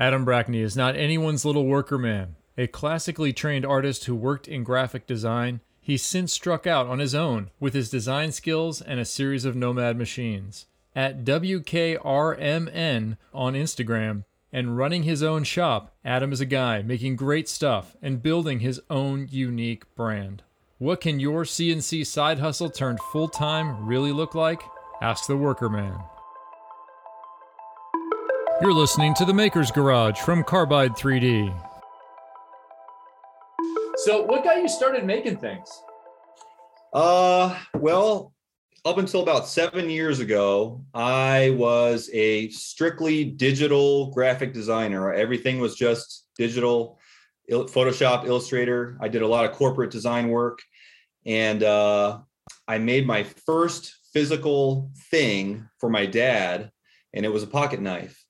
Adam Brackney is not anyone's little worker man. A classically trained artist who worked in graphic design, he since struck out on his own with his design skills and a series of Nomad machines. At WKRMN on Instagram and running his own shop, Adam is a guy making great stuff and building his own unique brand. What can your CNC side hustle turned full-time really look like? Ask the worker man. You're listening to The Maker's Garage from Carbide 3D. So what got you started making things? Well, up until about 7 years ago, I was a strictly digital graphic designer. Everything was just digital, Photoshop, Illustrator. I did a lot of corporate design work. And I made my first physical thing for my dad, and it was a pocket knife.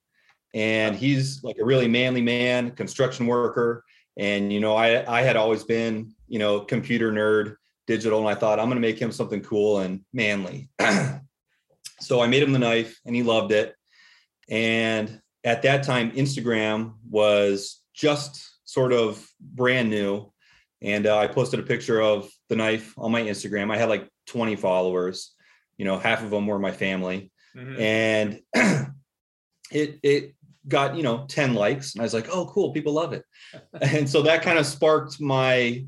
And he's like a really manly man, construction worker. And, you know, I had always been, you know, computer nerd, digital. And I thought, I'm going to make him something cool and manly. So I made him the knife and he loved it. And at that time, Instagram was just sort of brand new. And I posted a picture of the knife on my Instagram. I had like 20 followers, you know, half of them were my family. Mm-hmm. And it got, you know, 10 likes. And I was like, oh, cool. People love it. And so that kind of sparked my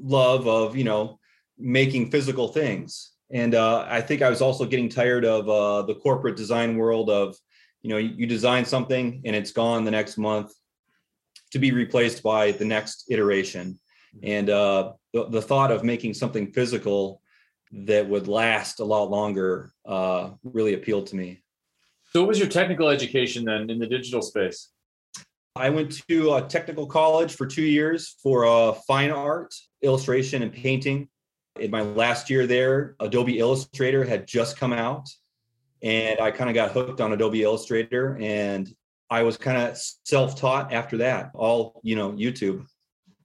love of, you know, making physical things. And I think I was also getting tired of the corporate design world of, you know, you design something and it's gone the next month to be replaced by the next iteration. And the thought of making something physical that would last a lot longer really appealed to me. So what was your technical education then in the digital space? I went to a technical college for 2 years for fine art, illustration, and painting. In my last year there, Adobe Illustrator had just come out, and I kind of got hooked on Adobe Illustrator, and I was kind of self-taught after that, all, you know, YouTube.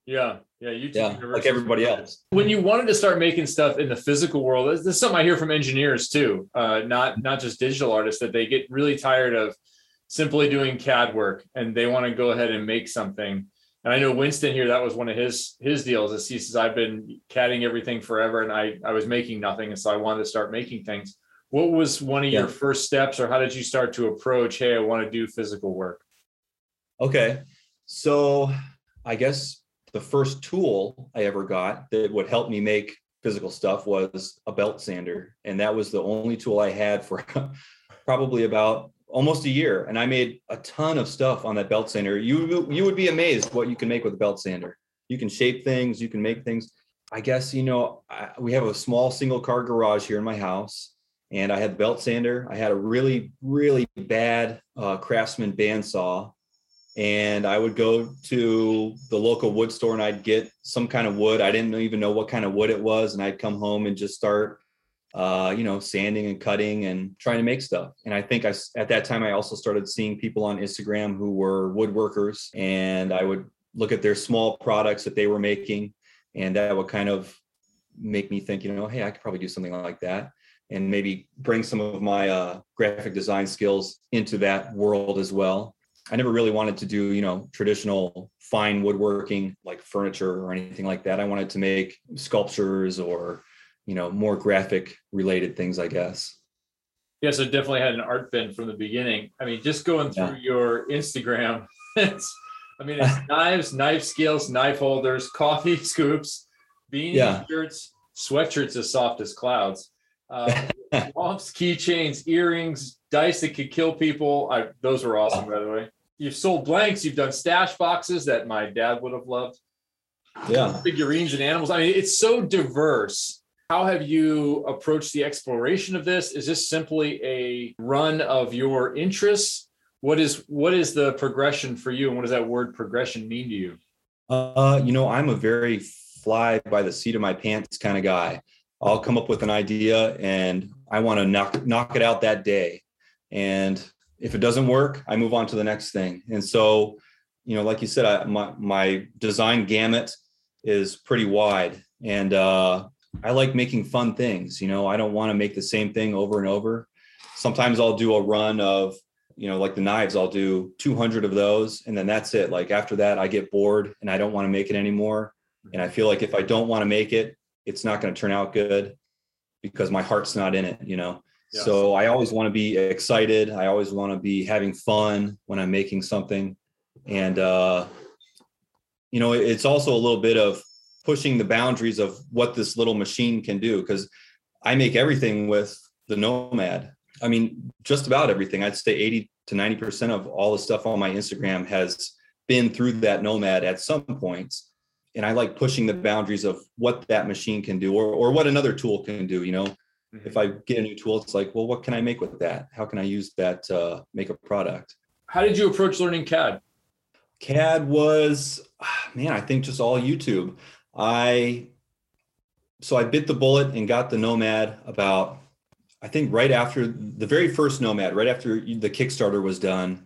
Yeah, YouTube. Yeah, like everybody else. When you wanted to start making stuff in the physical world, this is something I hear from engineers too, not just digital artists, that they get really tired of simply doing CAD work and they want to go ahead and make something. And I know Winston here, that was one of his deals. Is he says, I've been CADing everything forever and I was making nothing. And so I wanted to start making things. What was one of your first steps, or how did you start to approach, hey, I want to do physical work? Okay. So I guess the first tool I ever got that would help me make physical stuff was a belt sander. And that was the only tool I had for probably about almost a year. And I made a ton of stuff on that belt sander. You would be amazed what you can make with a belt sander. You can shape things, you can make things. I guess, you know, we have a small single car garage here in my house. And I had the belt sander. I had a really, really bad Craftsman bandsaw. And I would go to the local wood store and I'd get some kind of wood. I didn't even know what kind of wood it was. And I'd come home and just start, you know, sanding and cutting and trying to make stuff. And I think at that time, I also started seeing people on Instagram who were woodworkers, and I would look at their small products that they were making. And that would kind of make me think, you know, hey, I could probably do something like that. And maybe bring some of my graphic design skills into that world as well. I never really wanted to do, you know, traditional fine woodworking like furniture or anything like that. I wanted to make sculptures or, you know, more graphic related things, I guess. Yeah, so definitely had an art bent from the beginning. I mean, just going through your Instagram, it's knives, knife scales, knife holders, coffee scoops, beanie shirts, sweatshirts as soft as clouds. Pumps, keychains, earrings, dice that could kill people. Those were awesome, by the way. You've sold blanks. You've done stash boxes that my dad would have loved. Yeah. Figurines and animals. I mean, it's so diverse. How have you approached the exploration of this? Is this simply a run of your interests? What is the progression for you? And what does that word progression mean to you? You know, I'm a very fly by the seat of my pants kind of guy. I'll come up with an idea and I want to knock it out that day. And if it doesn't work, I move on to the next thing. And so, you know, like you said, my design gamut is pretty wide, and I like making fun things. You know, I don't want to make the same thing over and over. Sometimes I'll do a run of you know, like the knives, I'll do 200 of those. And then that's it. Like after that, I get bored and I don't want to make it anymore. And I feel like if I don't want to make it, it's not going to turn out good because my heart's not in it, you know? Yes. So I always want to be excited. I always want to be having fun when I'm making something. And, you know, it's also a little bit of pushing the boundaries of what this little machine can do. Cause I make everything with the Nomad. I mean, just about everything. I'd say 80 to 90% of all the stuff on my Instagram has been through that Nomad at some points. And I like pushing the boundaries of what that machine can do, or what another tool can do. You know, mm-hmm. if I get a new tool, it's like, well, what can I make with that? How can I use that to make a product? How did you approach learning CAD? CAD was, man, I think just all YouTube. So I bit the bullet and got the Nomad about, I think right after the very first Nomad, right after the Kickstarter was done.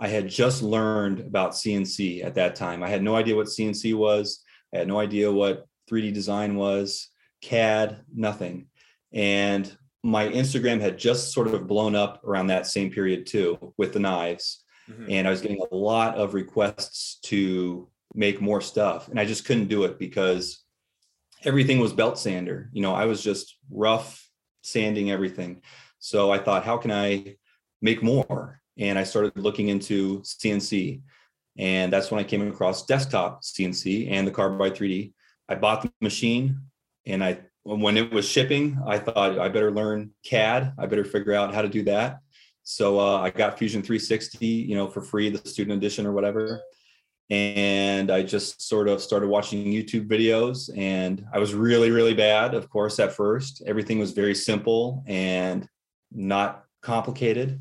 I had just learned about CNC at that time. I had no idea what CNC was. I had no idea what 3D design was, CAD, nothing. And my Instagram had just sort of blown up around that same period too with the knives. Mm-hmm. And I was getting a lot of requests to make more stuff. And I just couldn't do it because everything was belt sander. You know, I was just rough sanding everything. So I thought, how can I make more? And I started looking into CNC. And that's when I came across desktop CNC and the Carbide 3D. I bought the machine, and when it was shipping, I thought I better learn CAD. I better figure out how to do that. So I got Fusion 360, you know, for free, the student edition or whatever. And I just sort of started watching YouTube videos, and I was really, really bad, of course, at first. Everything was very simple and not complicated.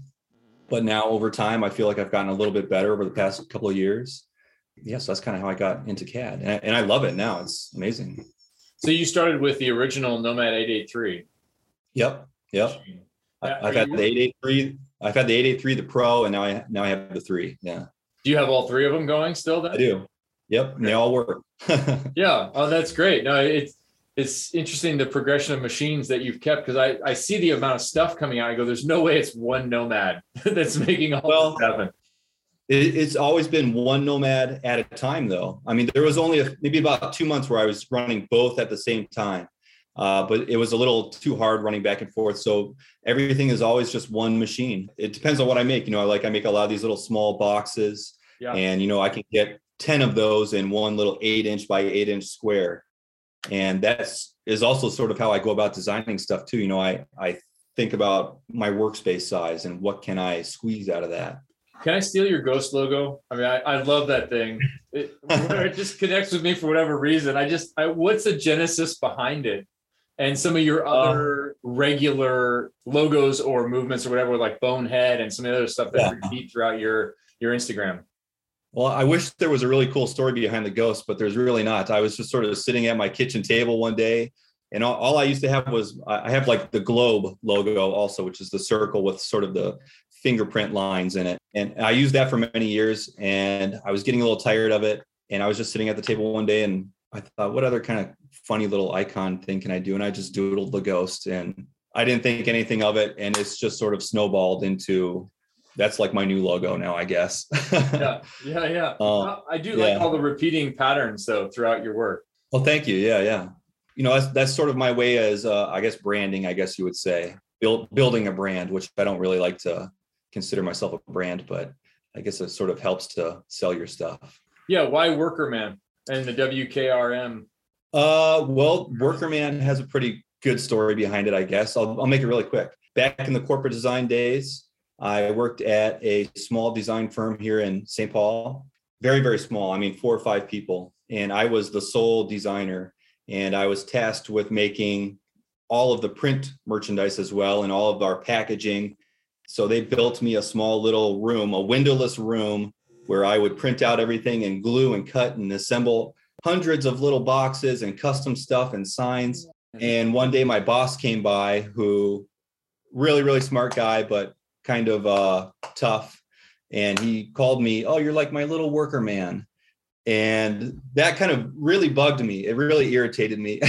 But now over time, I feel like I've gotten a little bit better over the past couple of years. Yeah, so that's kind of how I got into CAD. And I love it now. It's amazing. So you started with the original Nomad 883. Yep. I've had the 883. I've had the 883, the Pro, and now I have the 3. Yeah. Do you have all three of them going still then? I do. Yep. Okay. And they all work. Yeah. Oh, that's great. No, it's interesting the progression of machines that you've kept, because I see the amount of stuff coming out. I go, there's no way it's one Nomad that's making all this happen. It's always been one Nomad at a time, though. I mean, there was only maybe about 2 months where I was running both at the same time, but it was a little too hard running back and forth. So everything is always just one machine. It depends on what I make. You know, I make a lot of these little small boxes, and, you know, I can get 10 of those in one little 8-inch by 8-inch square. And that is also sort of how I go about designing stuff too. You know, I think about my workspace size and what can I squeeze out of that. Can I steal your ghost logo? I mean, I love that thing. It just connects with me for whatever reason. What's the genesis behind it? And some of your other regular logos or movements or whatever, like Bonehead and some of the other stuff that repeat throughout your Instagram. Well, I wish there was a really cool story behind the ghost, but there's really not. I was just sort of sitting at my kitchen table one day, and all I used to have was, I have like the globe logo also, which is the circle with sort of the fingerprint lines in it. And I used that for many years, and I was getting a little tired of it. And I was just sitting at the table one day, and I thought, what other kind of funny little icon thing can I do? And I just doodled the ghost, and I didn't think anything of it. And it's just sort of snowballed into... That's like my new logo now, I guess. Yeah. I do like all the repeating patterns though throughout your work. Well, thank you. Yeah. You know, that's sort of my way as I guess branding. I guess you would say building a brand, which I don't really like to consider myself a brand, but I guess it sort of helps to sell your stuff. Yeah. Why Workerman and the WKRM? Well, Workerman has a pretty good story behind it, I guess. I'll make it really quick. Back in the corporate design days, I worked at a small design firm here in St. Paul, very, very small. I mean, 4 or 5 people. And I was the sole designer, and I was tasked with making all of the print merchandise as well, and all of our packaging. So they built me a small little room, a windowless room, where I would print out everything and glue and cut and assemble hundreds of little boxes and custom stuff and signs. And one day my boss came by, who really, really smart guy, but kind of tough. And he called me, "Oh, you're like my little worker man." And that kind of really bugged me. It really irritated me.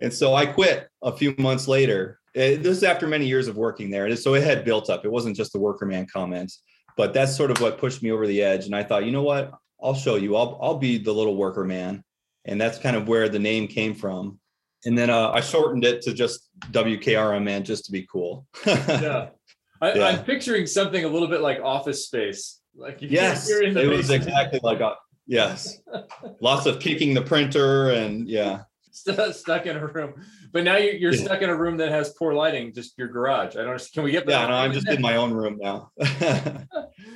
And so I quit a few months later. This is after many years of working there. So it had built up. It wasn't just the workerman comments, but that's sort of what pushed me over the edge. And I thought, you know what, I'll show you, I'll be the little workerman. And that's kind of where the name came from. And then I shortened it to just WKRMN just to be cool. Yeah. I'm picturing something a little bit like Office Space. Like, yes, it was exactly like, yes, lots of kicking the printer and yeah. Stuck in a room, but now you're stuck in a room that has poor lighting, just your garage. I don't understand. Can we get back? Yeah, no, I'm just in my own room now.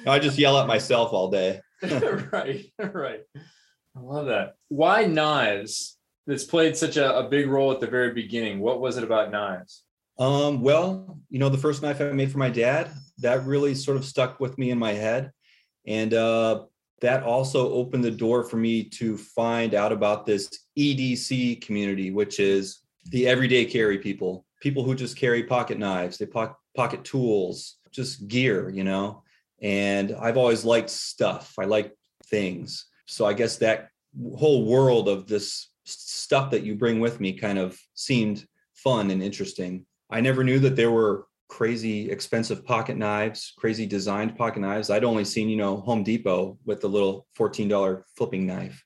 I just yell at myself all day. Right. I love that. Why knives? That's played such a big role at the very beginning. What was it about knives? Well, you know, the first knife I made for my dad, that really sort of stuck with me in my head. And that also opened the door for me to find out about this EDC community, which is the everyday carry people who just carry pocket knives, they pocket tools, just gear, you know. And I've always liked stuff. I like things. So I guess that whole world of this stuff that you bring with me kind of seemed fun and interesting. I never knew that there were crazy expensive pocket knives, crazy designed pocket knives. I'd only seen, you know, Home Depot with the little $14 flipping knife.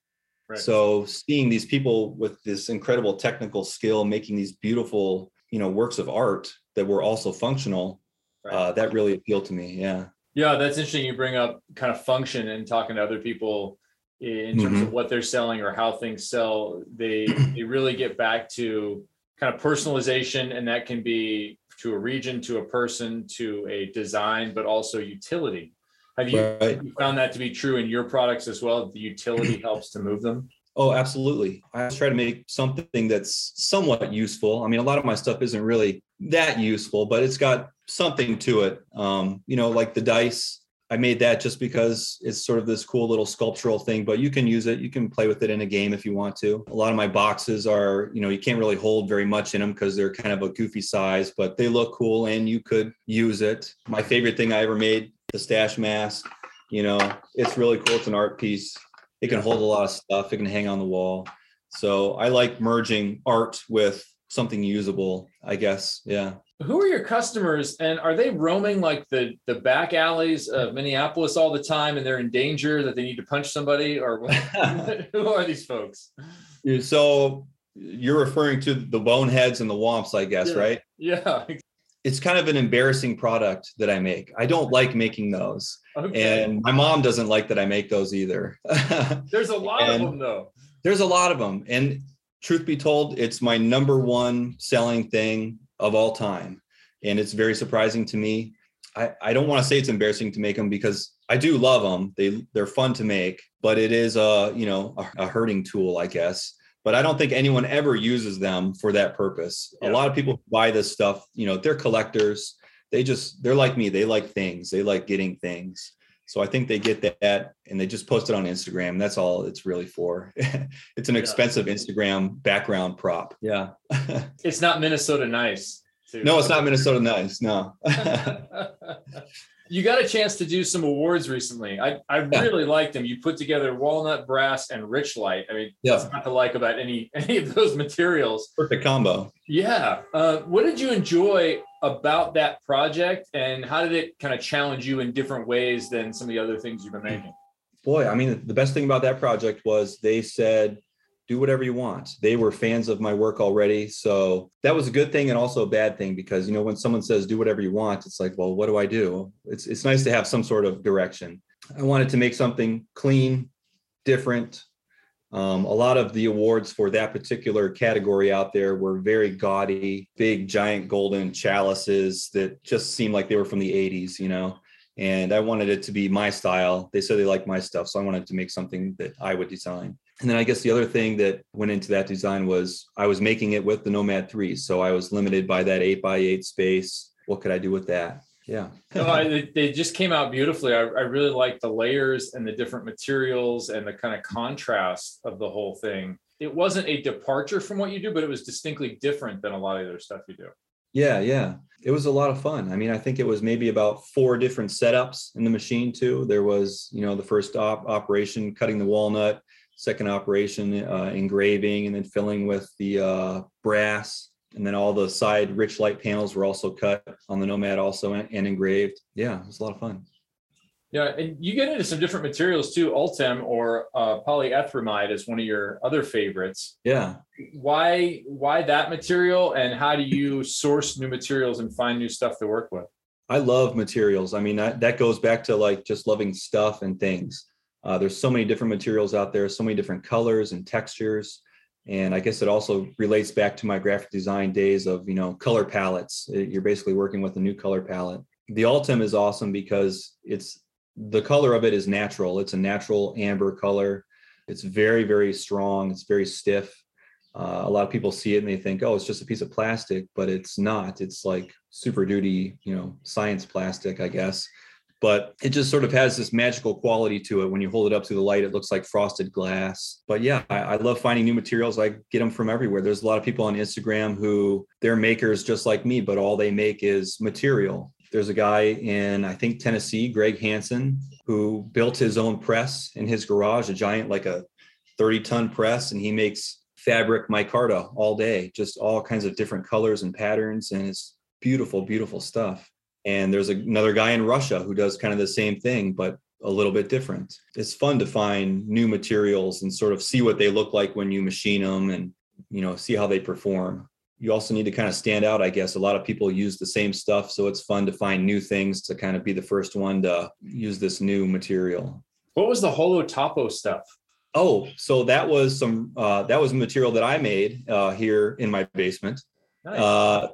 Right. So seeing these people with this incredible technical skill, making these beautiful, you know, works of art that were also functional, right, that really appealed to me. Yeah. Yeah. That's interesting. You bring up kind of function and talking to other people in terms of what they're selling or how things sell. They really get back to kind of personalization, and that can be to a region, to a person, to a design, but also utility. Have you found that to be true in your products as well? The utility helps to move them? Oh, absolutely. I try to make something that's somewhat useful. I mean, a lot of my stuff isn't really that useful, but it's got something to it. You know, like the dice, I made that just because it's sort of this cool little sculptural thing, but you can use it. You can play with it in a game if you want to. A lot of my boxes are, you know, you can't really hold very much in them because they're kind of a goofy size, but they look cool and you could use it. My favorite thing I ever made, the stash mask, you know, it's really cool. It's an art piece. It can hold a lot of stuff. It can hang on the wall. So I like merging art with something usable, I guess. Yeah. Who are your customers, and are they roaming like the back alleys of Minneapolis all the time and they're in danger that they need to punch somebody, or who are these folks? So you're referring to the boneheads and the womps, I guess, right? Yeah. It's kind of an embarrassing product that I make. I don't like making those. Okay. And my mom doesn't like that I make those either. There's a lot of them though. There's a lot of them. And truth be told, it's my number one selling thing of all time. And it's very surprising to me. I don't want to say it's embarrassing to make them because I do love them. They're fun to make, but it is a herding tool, I guess. But I don't think anyone ever uses them for that purpose. Yeah. A lot of people who buy this stuff, you know, they're collectors. They're like me. They like things. They like getting things. So I think they get that and they just post it on Instagram. That's all it's really for. It's an expensive Instagram background prop. Yeah. It's not Minnesota nice. Too. No, it's not Minnesota nice. No. You got a chance to do some awards recently. I really liked them. You put together walnut, brass, and rich light. I mean, that's not to like about any of those materials. Perfect combo. Yeah. What did you enjoy about that project, and how did it kind of challenge you in different ways than some of the other things you've been making? Boy, I mean, the best thing about that project was they said, do whatever you want. They were fans of my work already. So that was a good thing and also a bad thing because, you know, when someone says do whatever you want, it's like, well, what do I do? It's nice to have some sort of direction. I wanted to make something clean, different. A lot of the awards for that particular category out there were very gaudy, big, giant golden chalices that just seemed like they were from the 80s, you know, and I wanted it to be my style. They said they liked my stuff, so I wanted to make something that I would design. And then I guess the other thing that went into that design was I was making it with the Nomad 3. So I was limited by that 8x8 space. What could I do with that? Yeah. They just came out beautifully. I really like the layers and the different materials and the kind of contrast of the whole thing. It wasn't a departure from what you do, but it was distinctly different than a lot of the other stuff you do. Yeah. It was a lot of fun. I mean, I think it was maybe about 4 different setups in the machine too. There was, you know, the first operation, cutting the walnut, second operation, engraving, and then filling with the brass. And then all the side rich light panels were also cut on the Nomad also and engraved. Yeah, it was a lot of fun. Yeah, and you get into some different materials too. Ultem or polyetherimide is one of your other favorites. Yeah. Why that material, and how do you source new materials and find new stuff to work with? I love materials. I mean, that goes back to like just loving stuff and things. There's so many different materials out there, so many different colors and textures. And I guess it also relates back to my graphic design days of, you know, color palettes. You're basically working with a new color palette. The Ultem is awesome because it's the color of it is natural. It's a natural amber color. It's very, very strong. It's very stiff. A lot of people see it and they think, oh, it's just a piece of plastic, but it's not. It's like super duty, you know, science plastic, I guess. But it just sort of has this magical quality to it. When you hold it up to the light, it looks like frosted glass. But yeah, I love finding new materials. I get them from everywhere. There's a lot of people on Instagram who they're makers just like me, but all they make is material. There's a guy in, I think, Tennessee, Greg Hansen, who built his own press in his garage, a giant, like a 30-ton press. And he makes fabric micarta all day, just all kinds of different colors and patterns. And it's beautiful, beautiful stuff. And there's another guy in Russia who does kind of the same thing, but a little bit different. It's fun to find new materials and sort of see what they look like when you machine them and, you know, see how they perform. You also need to kind of stand out, I guess. A lot of people use the same stuff, so it's fun to find new things to kind of be the first one to use this new material. What was the Holotopo stuff? Oh, so that was material that I made here in my basement. Nice.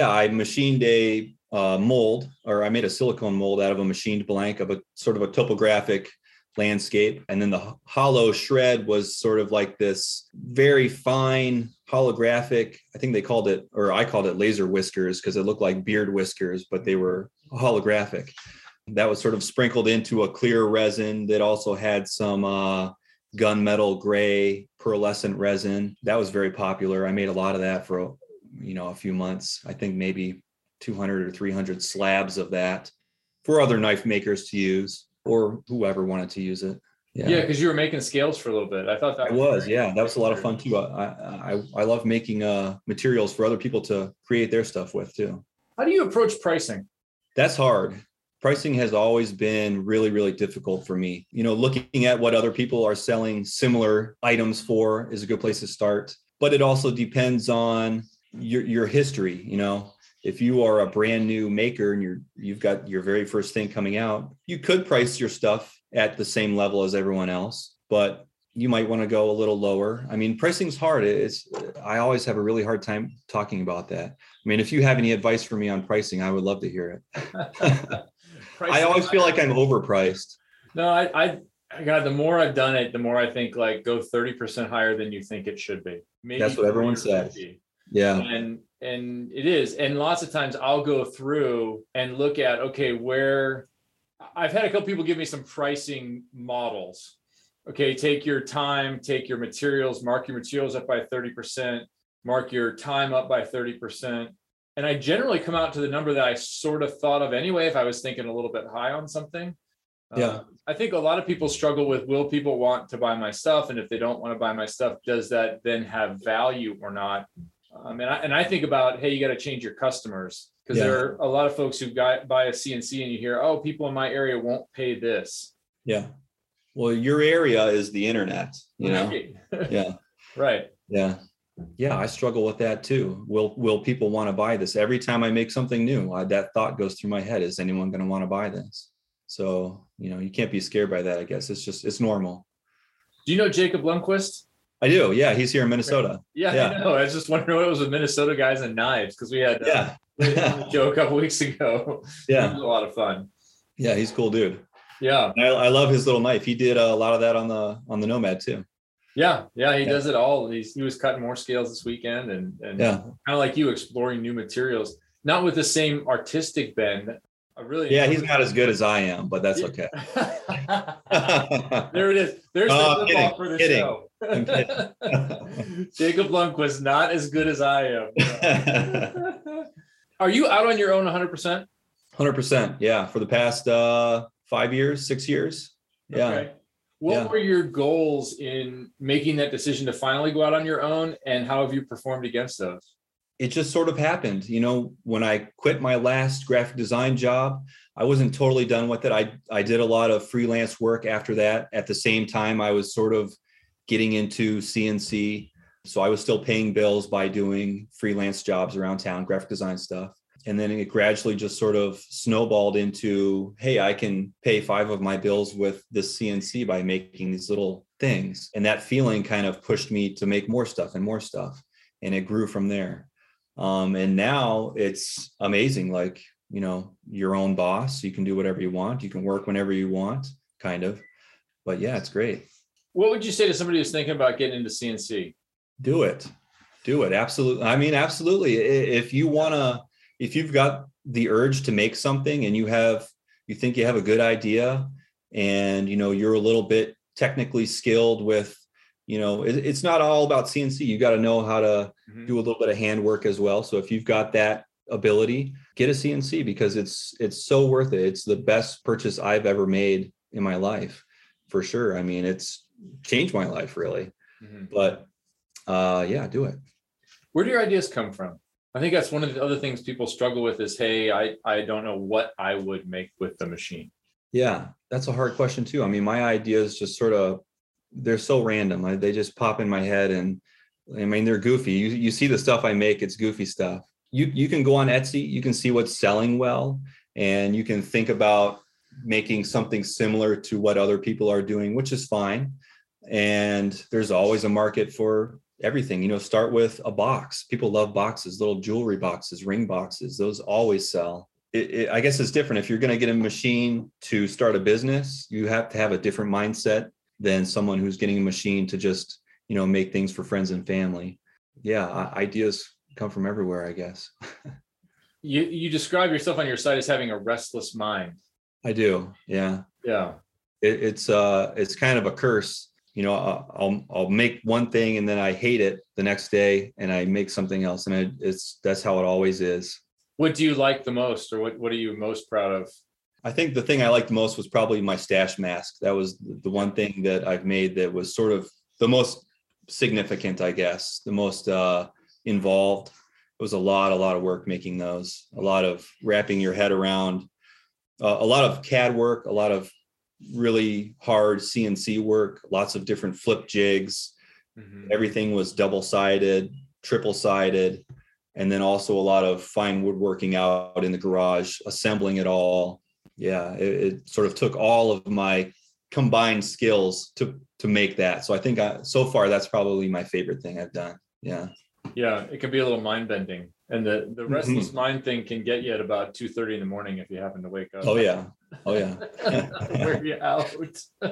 I machined a mold, or I made a silicone mold out of a machined blank of a sort of a topographic landscape. And then the hollow shred was sort of like this very fine holographic, I think they called it, or I called it laser whiskers because it looked like beard whiskers, but they were holographic. That was sort of sprinkled into a clear resin that also had some gunmetal gray pearlescent resin. That was very popular. I made a lot of that for, you know, a few months. I think maybe 200 or 300 slabs of that for other knife makers to use, or whoever wanted to use it. Yeah, because you were making scales for a little bit. I thought that was yeah, that was a lot of fun too. I love making materials for other people to create their stuff with too. How do you approach pricing? That's hard. Pricing has always been really, really difficult for me. You know, looking at what other people are selling similar items for is a good place to start. But it also depends on your history, you know. If you are a brand new maker and you've got your very first thing coming out, you could price your stuff at the same level as everyone else, but you might want to go a little lower. I mean, pricing's hard. I always have a really hard time talking about that. I mean, if you have any advice for me on pricing, I would love to hear it. I always feel like I'm overpriced. No, God, the more I've done it, the more I think like go 30% higher than you think it should be. Maybe that's what everyone says. Yeah. And it is. And lots of times I'll go through and look at, okay, where I've had a couple people give me some pricing models. Okay, take your time, take your materials, mark your materials up by 30%, mark your time up by 30%. And I generally come out to the number that I sort of thought of anyway, if I was thinking a little bit high on something. Yeah. I think a lot of people struggle with, will people want to buy my stuff? And if they don't want to buy my stuff, does that then have value or not? And I think about, hey, you got to change your customers, because there are a lot of folks who buy a CNC and you hear, oh, people in my area won't pay this. Yeah. Well, your area is the internet, you know? Yeah. Right. Yeah. Yeah. I struggle with that too. Will people want to buy this? Every time I make something new, that thought goes through my head, is anyone going to want to buy this? So, you know, you can't be scared by that, I guess. It's normal. Do you know Jacob Lundquist? I do. Yeah. He's here in Minnesota. Yeah. I know. I was just wondering what it was with Minnesota guys and knives, because we had a show a couple weeks ago. Yeah. It was a lot of fun. Yeah. He's a cool dude. Yeah. I love his little knife. He did a lot of that on the Nomad too. Yeah. Yeah. He does it all. He was cutting more scales this weekend and kind of like you, exploring new materials, not with the same artistic bend. He's not as good as I am, but that's okay. There it is. There's the football for the show. Jacob Lundquist, not as good as I am. Are you out on your own 100%? 100%. Yeah. For the past 6 years. Yeah. Okay. What were your goals in making that decision to finally go out on your own, and how have you performed against those? it just sort of happened. You know, when I quit my last graphic design job, I wasn't totally done with it. I did a lot of freelance work after that. At the same time, I was sort of getting into CNC. So I was still paying bills by doing freelance jobs around town, graphic design stuff. And then it gradually just sort of snowballed into, hey, I can pay 5 of my bills with this CNC by making these little things. And that feeling kind of pushed me to make more stuff and more stuff. And it grew from there. And now it's amazing. Like, you know, your own boss, you can do whatever you want. You can work whenever you want, kind of. But yeah, it's great. What would you say to somebody who's thinking about getting into CNC? Do it. Do it. Absolutely. I mean, absolutely. If you want to, if you've got the urge to make something and you think you have a good idea and, you know, you're a little bit technically skilled with, you know, it's not all about CNC. You got to know how to do a little bit of hand work as well. So if you've got that ability, get a CNC because it's so worth it. It's the best purchase I've ever made in my life for sure. I mean, it's changed my life really, but yeah, do it. Where do your ideas come from? I think that's one of the other things people struggle with is, hey, I don't know what I would make with the machine. Yeah, that's a hard question too. I mean, my ideas just sort of, they're so random. They just pop in my head and I mean, they're goofy. You see the stuff I make, it's goofy stuff. You can go on Etsy, you can see what's selling well, and you can think about making something similar to what other people are doing, which is fine. And there's always a market for everything, you know. Start with a box. People love boxes, little jewelry boxes, ring boxes. Those always sell. I guess it's different. If you're going to get a machine to start a business, you have to have a different mindset than someone who's getting a machine to just, you know, make things for friends and family. Yeah, ideas come from everywhere, I guess. You describe yourself on your site as having a restless mind. I do. Yeah. Yeah. It's kind of a curse. You know, I'll make one thing and then I hate it the next day and I make something else. And that's how it always is. What do you like the most, or what are you most proud of? I think the thing I liked the most was probably my stash mask. That was the one thing that I've made that was sort of the most significant, I guess, the most involved. It was a lot of work making those, a lot of wrapping your head around, a lot of CAD work, a lot of really hard CNC work, lots of different flip jigs. Everything was double-sided, triple-sided, and then also a lot of fine woodworking out in the garage, assembling it all. Yeah, it sort of took all of my combined skills to make that. So I think so far that's probably my favorite thing I've done. Yeah. Yeah, it can be a little mind-bending. And the restless mind thing can get you at about 2:30 in the morning if you happen to wake up. Oh, yeah. Oh, yeah. Wear you out.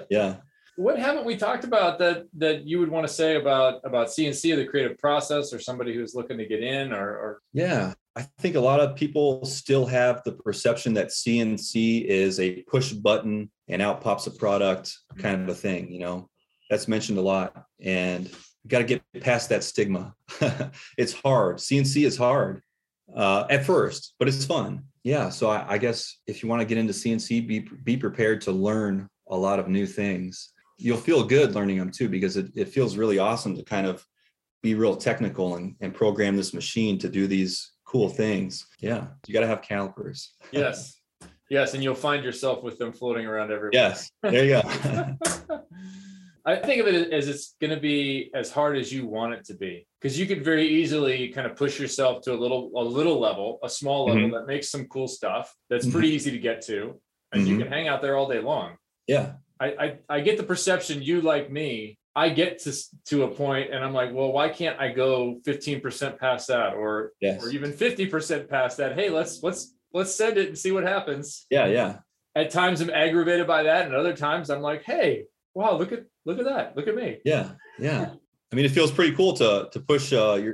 Yeah. What haven't we talked about that you would want to say about CNC, the creative process, or somebody who's looking to get in? Or Yeah, I think a lot of people still have the perception that CNC is a push button and out pops a product kind of a thing. You know, that's mentioned a lot. And you got to get past that stigma. It's hard. CNC is hard at first, but it's fun. Yeah. So I guess if you want to get into CNC, be prepared to learn a lot of new things. You'll feel good learning them too, because it feels really awesome to kind of be real technical and program this machine to do these cool things. Yeah. You got to have calipers. Yes. Yes. And you'll find yourself with them floating around everywhere. Yes. There you go. I think of it as it's going to be as hard as you want it to be, because you could very easily kind of push yourself to a little level, a small level that makes some cool stuff that's pretty easy to get to, and you can hang out there all day long. Yeah, I get the perception you, like me, I get to a point and I'm like, well, why can't I go 15% past that, or or even 50% past that? Hey, let's send it and see what happens. Yeah, yeah. At times I'm aggravated by that, and other times I'm like, hey, wow, look at that. Look at me. Yeah. Yeah. I mean, it feels pretty cool to push the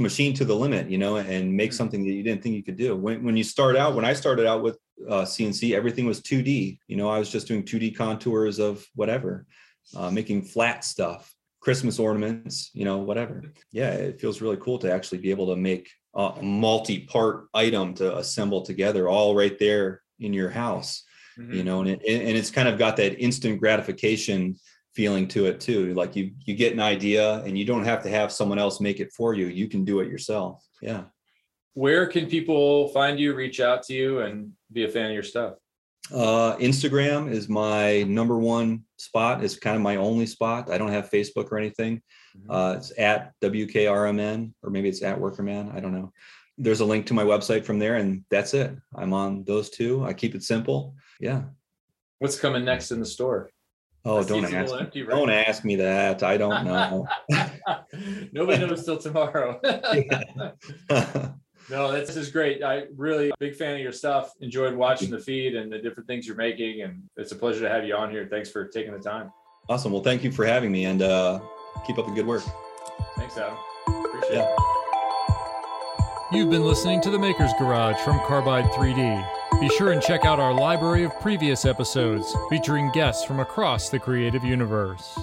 machine to the limit, you know, and make something that you didn't think you could do. When you start out, when I started out with CNC, everything was 2D. You know, I was just doing 2D contours of whatever, making flat stuff, Christmas ornaments, you know, whatever. Yeah. It feels really cool to actually be able to make a multi-part item to assemble together all right there in your house, you know, and it's kind of got that instant gratification feeling to it too. Like you get an idea and you don't have to have someone else make it for you. You can do it yourself. Yeah. where can people find you, reach out to you, and be a fan of your stuff? Instagram is my number one spot. It's kind of my only spot. I don't have Facebook or anything. It's at WKRMN, or maybe it's at Workerman. I don't know. There's a link to my website from there, and that's it. I'm on those two. I keep it simple. Yeah. What's coming next in the store? Oh, don't ask me that. I don't know. Nobody knows till tomorrow. No, this is great. I really big fan of your stuff. Enjoyed watching the feed and the different things you're making. And it's a pleasure to have you on here. Thanks for taking the time. Awesome. Well, thank you for having me, and keep up the good work. Thanks, Adam. Appreciate it. You've been listening to The Maker's Garage from Carbide 3D. Be sure and check out our library of previous episodes featuring guests from across the creative universe.